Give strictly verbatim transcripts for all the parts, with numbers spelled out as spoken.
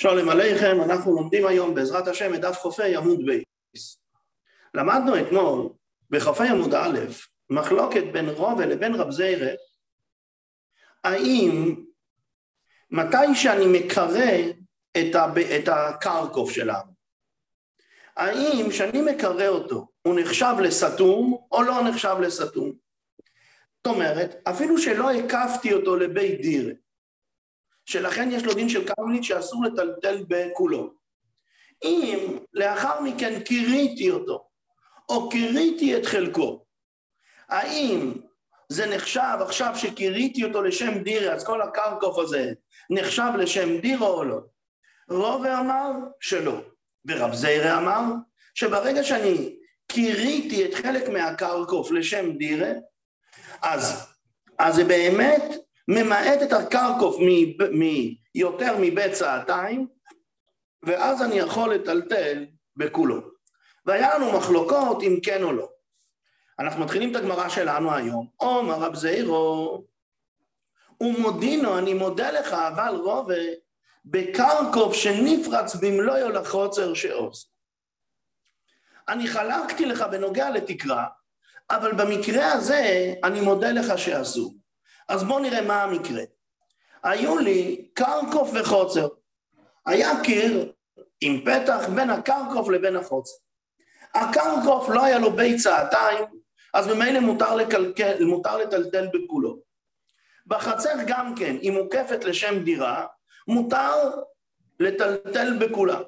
שלום עליכם, אנחנו לומדים היום בעזרת השם את דף חופי עמוד בייס. למדנו אתמול בחופי עמוד א' מחלוקת בין רובה לבין רב זיירה, האם מתי שאני מקרא את, ה, את הקרקוב שלנו, האם שאני מקרא אותו הוא נחשב לסתום או לא נחשב לסתום? זאת אומרת, אפילו שלא הקפתי אותו לבית דירה, שלכן יש לו דין של קרמלית שאסור לטלטל בכולו. אם לאחר מכן קיריתי אותו, או קיריתי את חלקו, האם זה נחשב עכשיו שקיריתי אותו לשם דירה, אז כל הקרקוף הזה נחשב לשם דירה או לא? רובה אמר שלא, ורב זיירה אמר שברגע שאני קיריתי את חלק מהקרקוף לשם דירה, אז, אז זה באמת ממעט את הקרקוף מיותר מבצעתיים, ואז אני יכול לטלטל בכולו. והיה לנו מחלוקות אם כן או לא. אנחנו מתחילים את הגמרא שלנו היום. אומר רב זיירו, ומודינו, אני מודה לך, אבל רובה, בקרקוף שנפרץ במלואו לחוצר שעושה. אני חלקתי לך בנוגע לתקרה, אבל במקרה הזה אני מודה לך שעשו. אז בואו נראה מה המקרה. היו לי קרקוף וחוצר. היה קיר עם פתח בין הקרקוף לבין החוצר. הקרקוף לא היה לו ביצעתיים, אז ממילא מותר לקלקל, מותר לטלטל בכולו. בחצר גם כן, היא מוקפת לשם דירה, מותר לטלטל בכולה.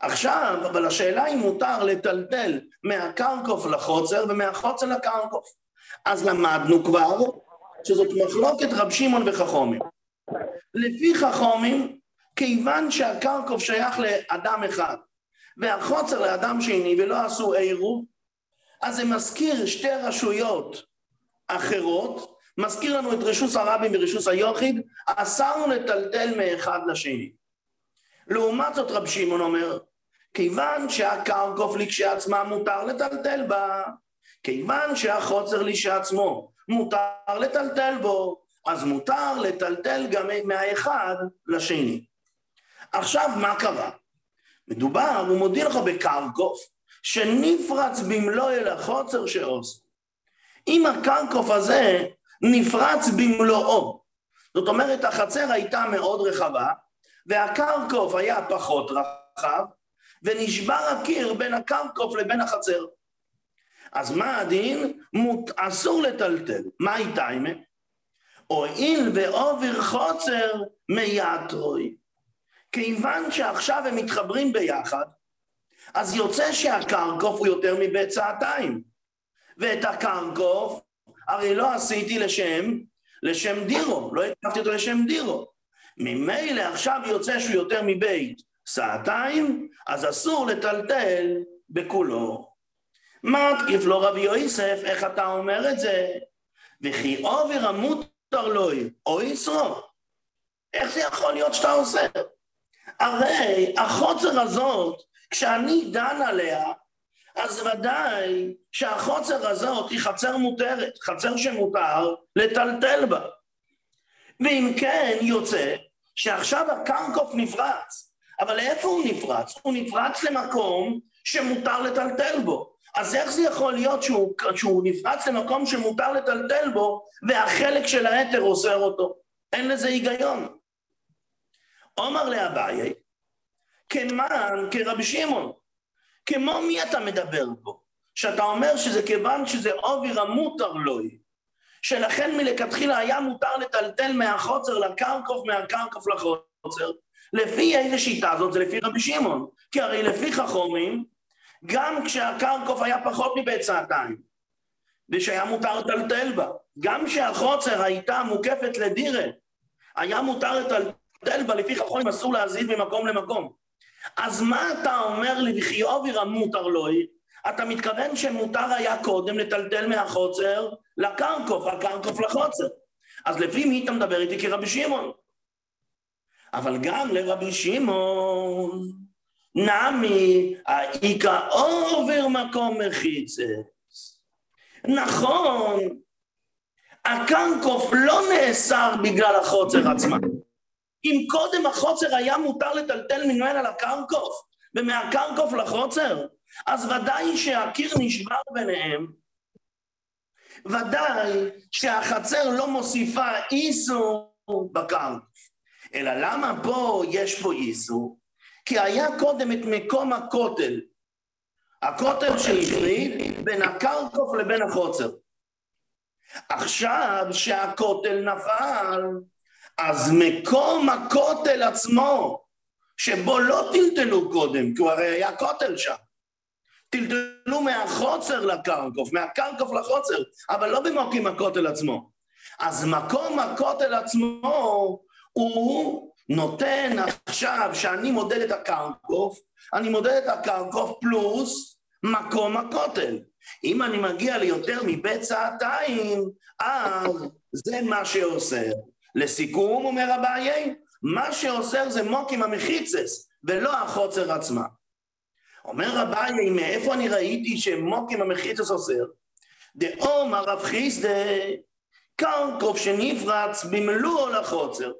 עכשיו, אבל השאלה היא מותר לטלטל מהקרקוף לחוצר ומהחוצר לקרקוף. אז למדנו כבר שזאת מחלוקת רב שמעון וחכומים. לפי חכומים, כיוון שהקרקוף שייך לאדם אחד, והחוצר לאדם שני, ולא עשו עירוב, אז זה מזכיר שתי רשויות אחרות, מזכיר לנו את רשוס הרבים ורשוס היוחיד, אסרנו לטלטל מאחד לשני. לעומת זאת רב שמעון אומר, כיוון שהקרקוף לכשעצמה מותר לטלטל בה, כיוון שהחוצר לכשעצמו מותר לטלטל בו, אז מותר לטלטל גם מהאחד לשני. עכשיו מה קרה? מדובר, הוא מודיע לך בקרקוף, שנפרץ במלואו אל החוצר שעושה. אם הקרקוף הזה נפרץ במלואו, זאת אומרת החצר הייתה מאוד רחבה, והקרקוף היה פחות רחב, ונשבר הקיר בין הקרקוף לבין החצר. אז מה הדין? מות... אסור לטלטל. מה הייתה עם זה? אוהיל ואובר חוצר מייתרוי. כיוון שעכשיו הם מתחברים ביחד, אז יוצא שהקרקוף הוא יותר מבצעתיים. ואת הקרקוף, הרי לא עשיתי לשם, לשם דירו, לא הקפתי אותו לשם דירו. ממילא עכשיו יוצא שהוא יותר מבית סעתיים, אז אסור לטלטל בכולו. מה תקיף לו רבי יוסף, איך אתה אומר את זה? וכי עובר המותר לוי, או ישרו. איך זה יכול להיות שאתה עושה? הרי החוצר הזאת, כשאני דן עליה, אז ודאי שהחוצר הזאת היא חצר מותרת, חצר שמותר לטלטל בה. ואם כן יוצא שעכשיו הקרקוף נפרץ, אבל איפה הוא נפרץ? הוא נפרץ למקום שמותר לטלטל בו. אז איך זה יכול להיות שהוא, שהוא נפרץ למקום שמותר לטלטל בו, והחלק של היתר אוסר אותו? אין לזה היגיון. אומר לאביי, כמן, כרבי שמעון, כמו מי אתה מדבר בו? שאתה אומר שזה כיוון שזה עובר המותר לוי, שלכן מלכתחילה היה מותר לטלטל מהחוצר לקרקוף, מהקרקוף לחוצר. לפי איזה שיטה הזאת? זה לפי רבי שמעון. כי הרי לפי חכומים, גם כשהקרקוף היה פחות מבצעתיים, ושהיה מותר לטלטל בה, גם כשהחוצר הייתה מוקפת לדירה, היה מותר לטלטל בה, לפי חכומים אסור להזיז ממקום למקום. אז מה אתה אומר לי, וכי עובר המותר לוי? אתה מתכוון שמותר היה קודם לטלטל מהחוצר לקרקוף, הקרקוף לחוצר. אז לפי מי אתה מדבר איתי? כרבי שמעון. אבל גם לרבי שמעון, נמי, האיכא עובר מקום מחיצה. נכון, הקרקוף לא נאסר בגלל החוצר עצמה, אם קודם החוצר היה מותר לטלטל ממנה לקרקוף, ומהקרקוף לחוצר, אז ודאי שהקיר נשבר ביניהם, ודאי שהחצר לא מוסיפה איסור בקרקוף. אלא למה פה יש פה איסור? כי היה קודם את מקום הכותל, הכותל שהפריד בין הקרקוף לבין החוצר. עכשיו שהכותל נפל, אז מקום הכותל עצמו, שבו לא טלטלו קודם, כי הוא הרי היה כותל שם. טלטלו מהחוצר לקרקוף, מהקרקוף לחוצר, אבל לא במוקים הכותל עצמו. אז מקום הכותל עצמו הוא נותן עכשיו שאני מודד את הקרקוף, אני מודד את הקרקוף פלוס מקום הכותל. אם אני מגיע ליותר מבצעתיים, אז זה מה שאוסר. לסיכום, אומר הבעיה, מה שאוסר זה מוקים המחיצס, ולא החוצר עצמה. אומר הבעיה, מאיפה אני ראיתי שמוקים המחיצס אוסר? דאום הרב חיסדה, קרקוף שנפרץ במלואו לחוצר.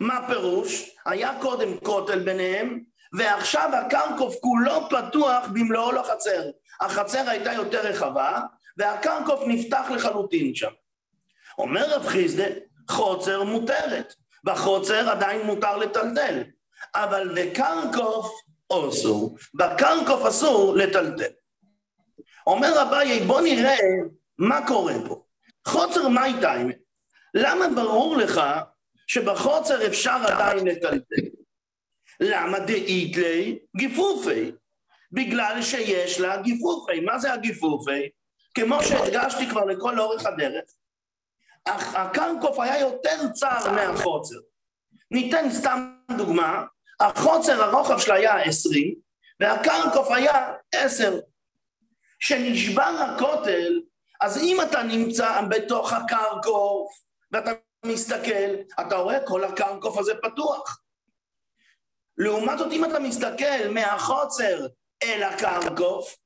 מה פירוש? היה קודם כותל ביניהם, ועכשיו הקרקוף כולו פתוח במלואו לחצר. החצר הייתה יותר רחבה, והקרקוף נפתח לחלוטין שם. אומר רב חיסדה, חוצר מותרת. בחוצר עדיין מותר לטלטל. אבל בקרקוף אסור. בקרקוף אסור לטלטל. אומר אביי, בוא נראה מה קורה פה. חוצר מה הייתה? למה ברור לך שבחוצר אפשר עדיין לטלטל? למה דאיתלי גיפופי? בגלל שיש לה גיפופי. מה זה הגיפופי? כמו שהדגשתי כבר לכל אורך הדרך, הקרקוף היה יותר צר מהחוצר. ניתן סתם דוגמה, החוצר הרוחב שלה היה עשרים, והקרקוף היה עשר. שנשבר הכותל, אז אם אתה נמצא בתוך הקרקוף, ואתה מסתכל, אתה רואה כל הקרקוף הזה פתוח. לעומת זאת, אם אתה מסתכל מהחוצר אל הקרקוף,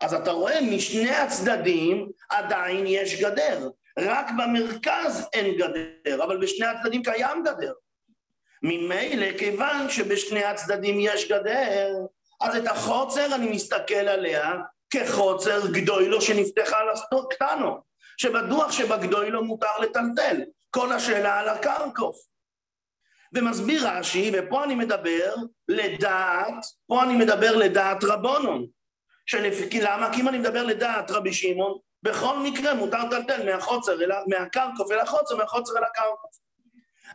אז אתה רואה משני הצדדים עדיין יש גדר. רק במרכז אין גדר, אבל בשני הצדדים קיים גדר. ממילא, כיוון שבשני הצדדים יש גדר, אז את החוצר אני מסתכל עליה כחוצר גדוילו שנפתחה לקטנו, שבדוח שבגדוילו מותר לטלטל. כל השאלה על הקרקוף. ומסביר רש"י, ופה אני מדבר לדעת, פה אני מדבר לדעת רבונון, שלפי, למה? כי אם אני מדבר לדעת רבי שמעון, בכל מקרה מותר לטלטל מהחוצר אל מהקרקוף אל החוצר, מהחוצר אל הקרקוף.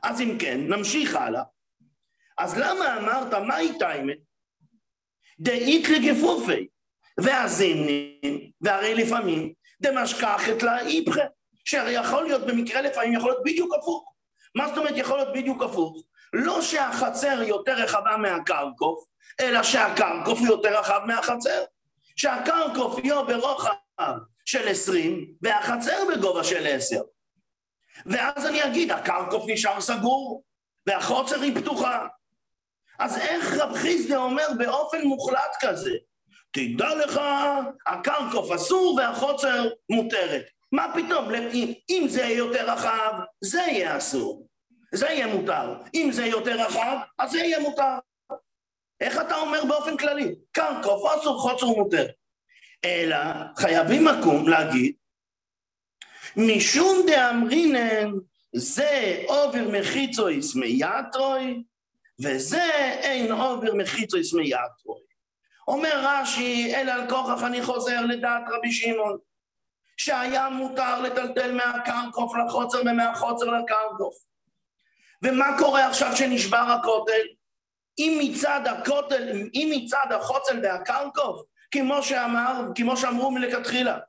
אז אם כן, נמשיך הלאה. אז למה אמרת, מה התאמת? דאית לגיפופי, והזימנים, והרי לפעמים, דמשכחת לאיפכה, שיכול להיות במקרה לפעמים, יכול להיות בדיוק הפוך. מה זאת אומרת יכול להיות בדיוק הפוך? לא שהחצר יותר רחבה מהקרקוף, אלא שהקרקוף יותר רחב מהחצר. שהקרקוף יהיה ברוחב של עשרים, והחצר בגובה של עשר. ואז אני אגיד, הקרקוף נשאר סגור, והחוצר היא פתוחה. אז איך רב חיסדה אומר באופן מוחלט כזה? תדע לך, הקרקוף אסור והחוצר מותרת. מה פתאום? אם זה יהיה יותר רחב, זה יהיה אסור. זה יהיה מותר. אם זה יותר רחב, אז זה יהיה מותר. איך אתה אומר באופן כללי? קרקוף אסור, חוצר מותר. אלא חייבים מקום להגיד, משום דאמרינן, זה עובר מחיצוי סמייאטרוי, וזה אין עובר מחיצוי סמייאטרוי. אומר רש"י, אלא על כוכך אני חוזר לדעת רבי שמעון, שהיה מותר לטלטל מהקרקוף לחוצר ומהחוצר לקרקוף. ומה קורה עכשיו שנשבר הכותל? אם מצד הכותל, אם מצד החוצר והקרקוף, כמו שאמר, כמו שאמרו מלכתחילה,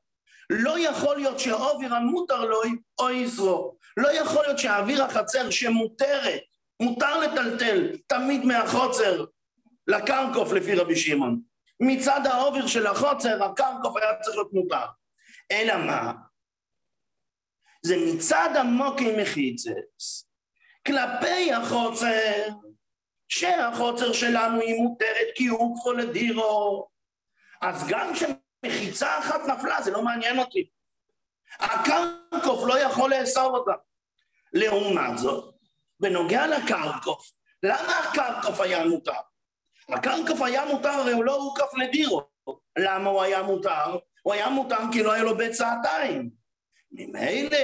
לא יכול להיות שהאוויר המותר לו או יזרו. לא יכול להיות שהאוויר החצר שמותרת, מותר לטלטל תמיד מהחוצר לקרקוף לפי רבי שמעון. מצד האוויר של החוצר, הקרקוף היה צריך להיות מותר. אלא מה? זה מצד המוקים מחיצס, כלפי החוצר, שהחוצר שלנו היא מותרת כי הוא כפול לדירו. אז גם כשמחיצה אחת נפלה, זה לא מעניין אותי. הקרקוף לא יכול לאסור אותה. לעומת זאת, בנוגע לקרקוף, למה הקרקוף היה מותר? הקרקוף היה מותר, הרי הוא לא הוקף לדירו. למה הוא היה מותר? הוא היה מותר כי לא היה לו בית סעתיים. ממילא,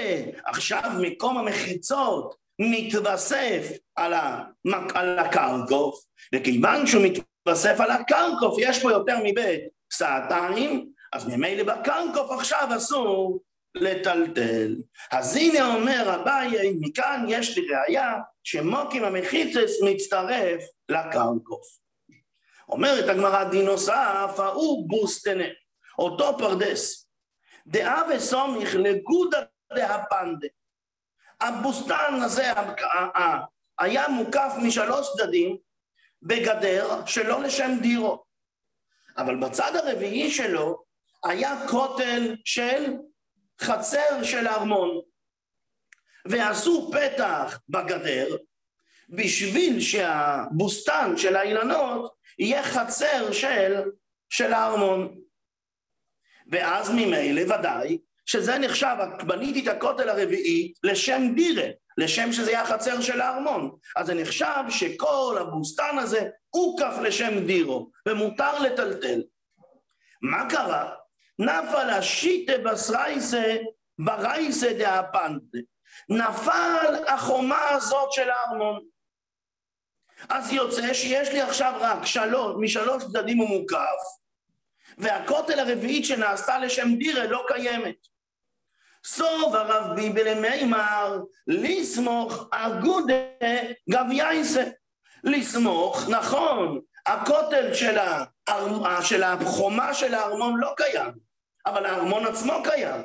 עכשיו מקום המחיצות מתווסף על, המק... על הקרקוף, וכיוון שהוא מתווסף על הקרקוף, יש פה יותר מבית סעתיים, אז ממילא בקרקוף עכשיו אסור לטלטל. אז הנה אומר הבאי, מכאן יש לי ראיה שמוקים המחיצס מצטרף לקרקוף. אומרת הגמרא דינוסף, הוא בוסטנה, אותו פרדס. דעה וסומך לגודה דהפנדה. הבוסטן הזה היה מוקף משלוש צדדים בגדר שלא לשם דירו. אבל בצד הרביעי שלו היה כותל של חצר של ארמון, ועשו פתח בגדר בשביל שהבוסטן של האילנות יהיה חצר של, של הארמון. ואז ממילא ודאי שזה נחשב, בניתי את הכותל הרביעי לשם דירה, לשם שזה יהיה החצר של הארמון. אז זה נחשב שכל הבוסטן הזה הוא כף לשם דירו, ומותר לטלטל. מה קרה? נפל השיטה בסרייסה, ברייסה דהפנדה. נפל החומה הזאת של הארמון. אז יוצא שיש לי עכשיו רק שלוש, משלוש צדדים הוא מוקף, והכותל הרביעית שנעשתה לשם דירה לא קיימת. סוב הרב ביבל מימר, לסמוך אגודה גבייסה. לסמוך, נכון, הכותל של, האר... של החומה של הארמון לא קיים, אבל הארמון עצמו קיים.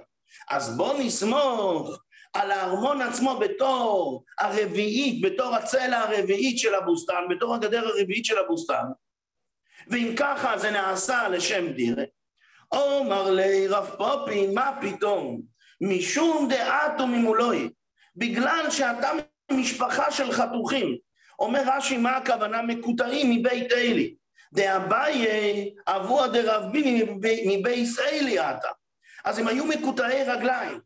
אז בוא נסמוך על הארמון עצמו בתור הרביעית, בתור הצלע הרביעית של הבוסטן, בתור הגדר הרביעית של הבוסטן. ואם ככה זה נעשה לשם דירה. אומר לי רב פופי, מה פתאום? משום דעת וממולוי, בגלל שאתה משפחה של חתוכים. אומר רש"י, מה הכוונה מקוטעים מבית אלי? דאביי אבוה דרבי מבית אלי עתה. אז הם היו מקוטעי רגליים.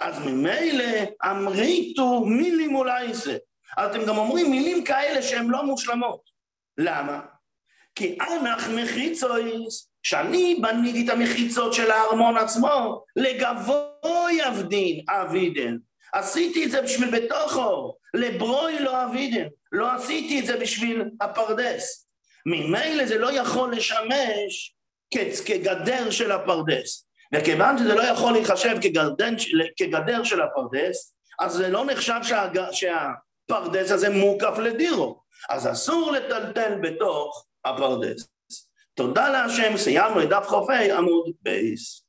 אז ממילא אמריתו מילים אולי זה. אז אתם גם אומרים מילים כאלה שהן לא מושלמות. למה? כי אנך מחיצויס, שאני בניתי את המחיצות של הארמון עצמו, לגבוי עבדין אבידן. עשיתי את זה בשביל בתוכו, לברוי לא אבידן. לא עשיתי את זה בשביל הפרדס. ממילא זה לא יכול לשמש כגדר של הפרדס. וכיוון שזה לא יכול להיחשב כגדר של הפרדס, אז זה לא נחשב שהפרדס הזה מוקף לדירו. אז אסור לטלטל בתוך הפרדס. תודה להשם, סיימנו את דף חופי עמוד בייס.